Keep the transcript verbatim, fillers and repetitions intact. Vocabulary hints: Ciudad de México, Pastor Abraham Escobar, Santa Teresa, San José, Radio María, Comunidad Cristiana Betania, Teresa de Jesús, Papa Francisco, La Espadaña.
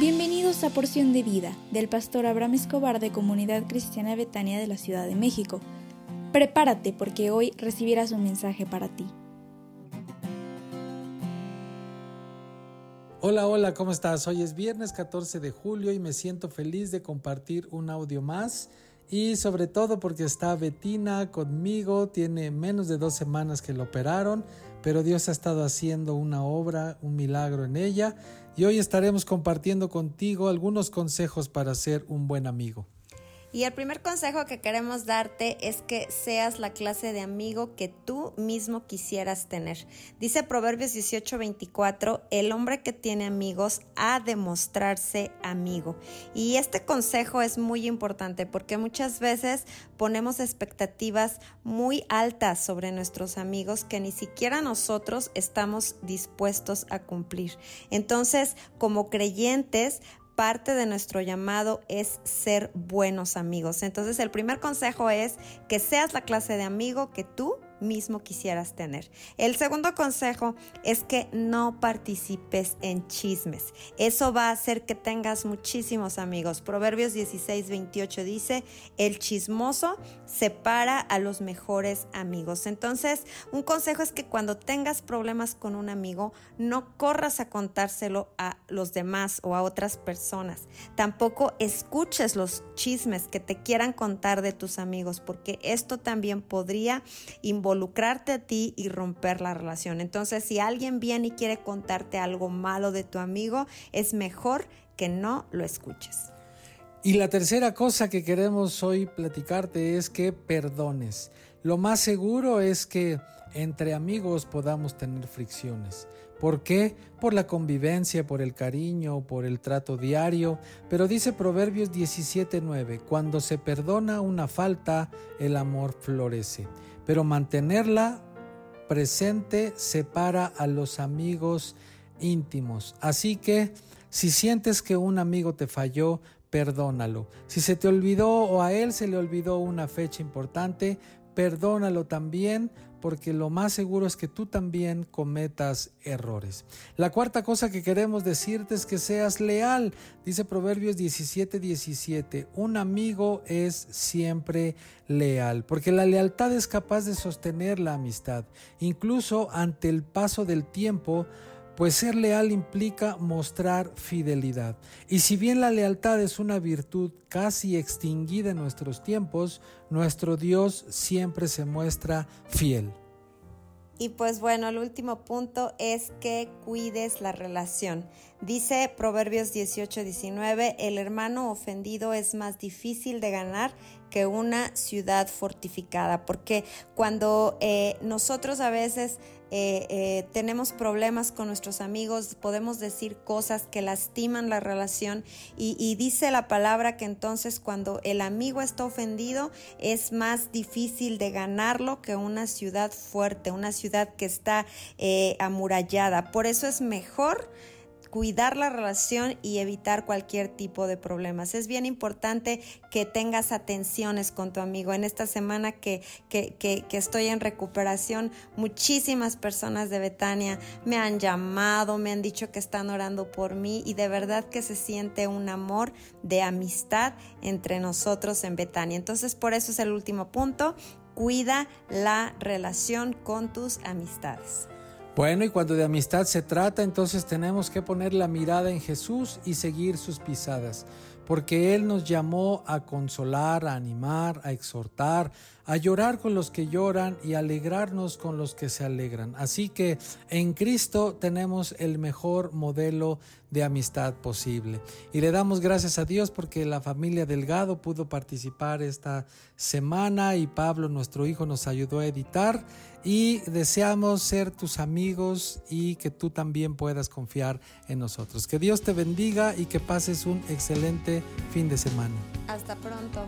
Bienvenidos a Porción de Vida del Pastor Abraham Escobar de Comunidad Cristiana Betania de la Ciudad de México. Prepárate porque hoy recibirás un mensaje para ti. Hola, hola, ¿cómo estás? Hoy es viernes catorce de julio y me siento feliz de compartir un audio más. Y sobre todo porque está Betina conmigo, tiene menos de dos semanas que la operaron, pero Dios ha estado haciendo una obra, un milagro en ella. Y hoy estaremos compartiendo contigo algunos consejos para ser un buen amigo. Y el primer consejo que queremos darte es que seas la clase de amigo que tú mismo quisieras tener. Dice Proverbios dieciocho veinticuatro, el hombre que tiene amigos ha de mostrarse amigo. Y este consejo es muy importante porque muchas veces ponemos expectativas muy altas sobre nuestros amigos que ni siquiera nosotros estamos dispuestos a cumplir. Entonces, como creyentes, parte de nuestro llamado es ser buenos amigos. Entonces, el primer consejo es que seas la clase de amigo que tú mismo quisieras tener. El segundo consejo es que no participes en chismes. Eso va a hacer que tengas muchísimos amigos. Proverbios dieciséis veintiocho dice, el chismoso separa a los mejores amigos. Entonces, un consejo es que cuando tengas problemas con un amigo, no corras a contárselo a los demás o a otras personas. Tampoco escuches los chismes que te quieran contar de tus amigos, porque esto también podría involucrar involucrarte a ti y romper la relación. Entonces, si alguien viene y quiere contarte algo malo de tu amigo, es mejor que no lo escuches. Y la tercera cosa que queremos hoy platicarte es que perdones. Lo más seguro es que entre amigos podamos tener fricciones. ¿Por qué? Por la convivencia, por el cariño, por el trato diario. Pero dice Proverbios diecisiete nueve, cuando se perdona una falta, el amor florece. Pero mantenerla presente separa a los amigos íntimos. Así que si sientes que un amigo te falló, perdónalo. Si se te olvidó o a él se le olvidó una fecha importante, perdónalo también, porque lo más seguro es que tú también cometas errores. La cuarta cosa que queremos decirte es que seas leal. Dice Proverbios diecisiete diecisiete, un amigo es siempre leal, porque la lealtad es capaz de sostener la amistad, incluso ante el paso del tiempo. Pues ser leal implica mostrar fidelidad. Y si bien la lealtad es una virtud casi extinguida en nuestros tiempos, nuestro Dios siempre se muestra fiel. Y pues bueno, el último punto es que cuides la relación. Dice Proverbios dieciocho diecinueve, el hermano ofendido es más difícil de ganar que una ciudad fortificada. Porque cuando eh, nosotros a veces eh, eh, tenemos problemas con nuestros amigos, podemos decir cosas que lastiman la relación. Y, y dice la palabra que entonces cuando el amigo está ofendido, es más difícil de ganarlo que una ciudad fuerte, una ciudad que está eh, amurallada. Por eso es mejor cuidar la relación y evitar cualquier tipo de problemas. Es bien importante que tengas atenciones con tu amigo. En esta semana que, que, que, que estoy en recuperación, muchísimas personas de Betania me han llamado, me han dicho que están orando por mí y de verdad que se siente un amor de amistad entre nosotros en Betania. Entonces, por eso es el último punto. Cuida la relación con tus amistades. Bueno, y cuando de amistad se trata, entonces tenemos que poner la mirada en Jesús y seguir sus pisadas, porque Él nos llamó a consolar, a animar, a exhortar, a llorar con los que lloran y a alegrarnos con los que se alegran. Así que en Cristo tenemos el mejor modelo de amistad posible. Y le damos gracias a Dios porque la familia Delgado pudo participar esta semana y Pablo, nuestro hijo, nos ayudó a editar. Y deseamos ser tus amigos y que tú también puedas confiar en nosotros. Que Dios te bendiga y que pases un excelente fin de semana. Hasta pronto.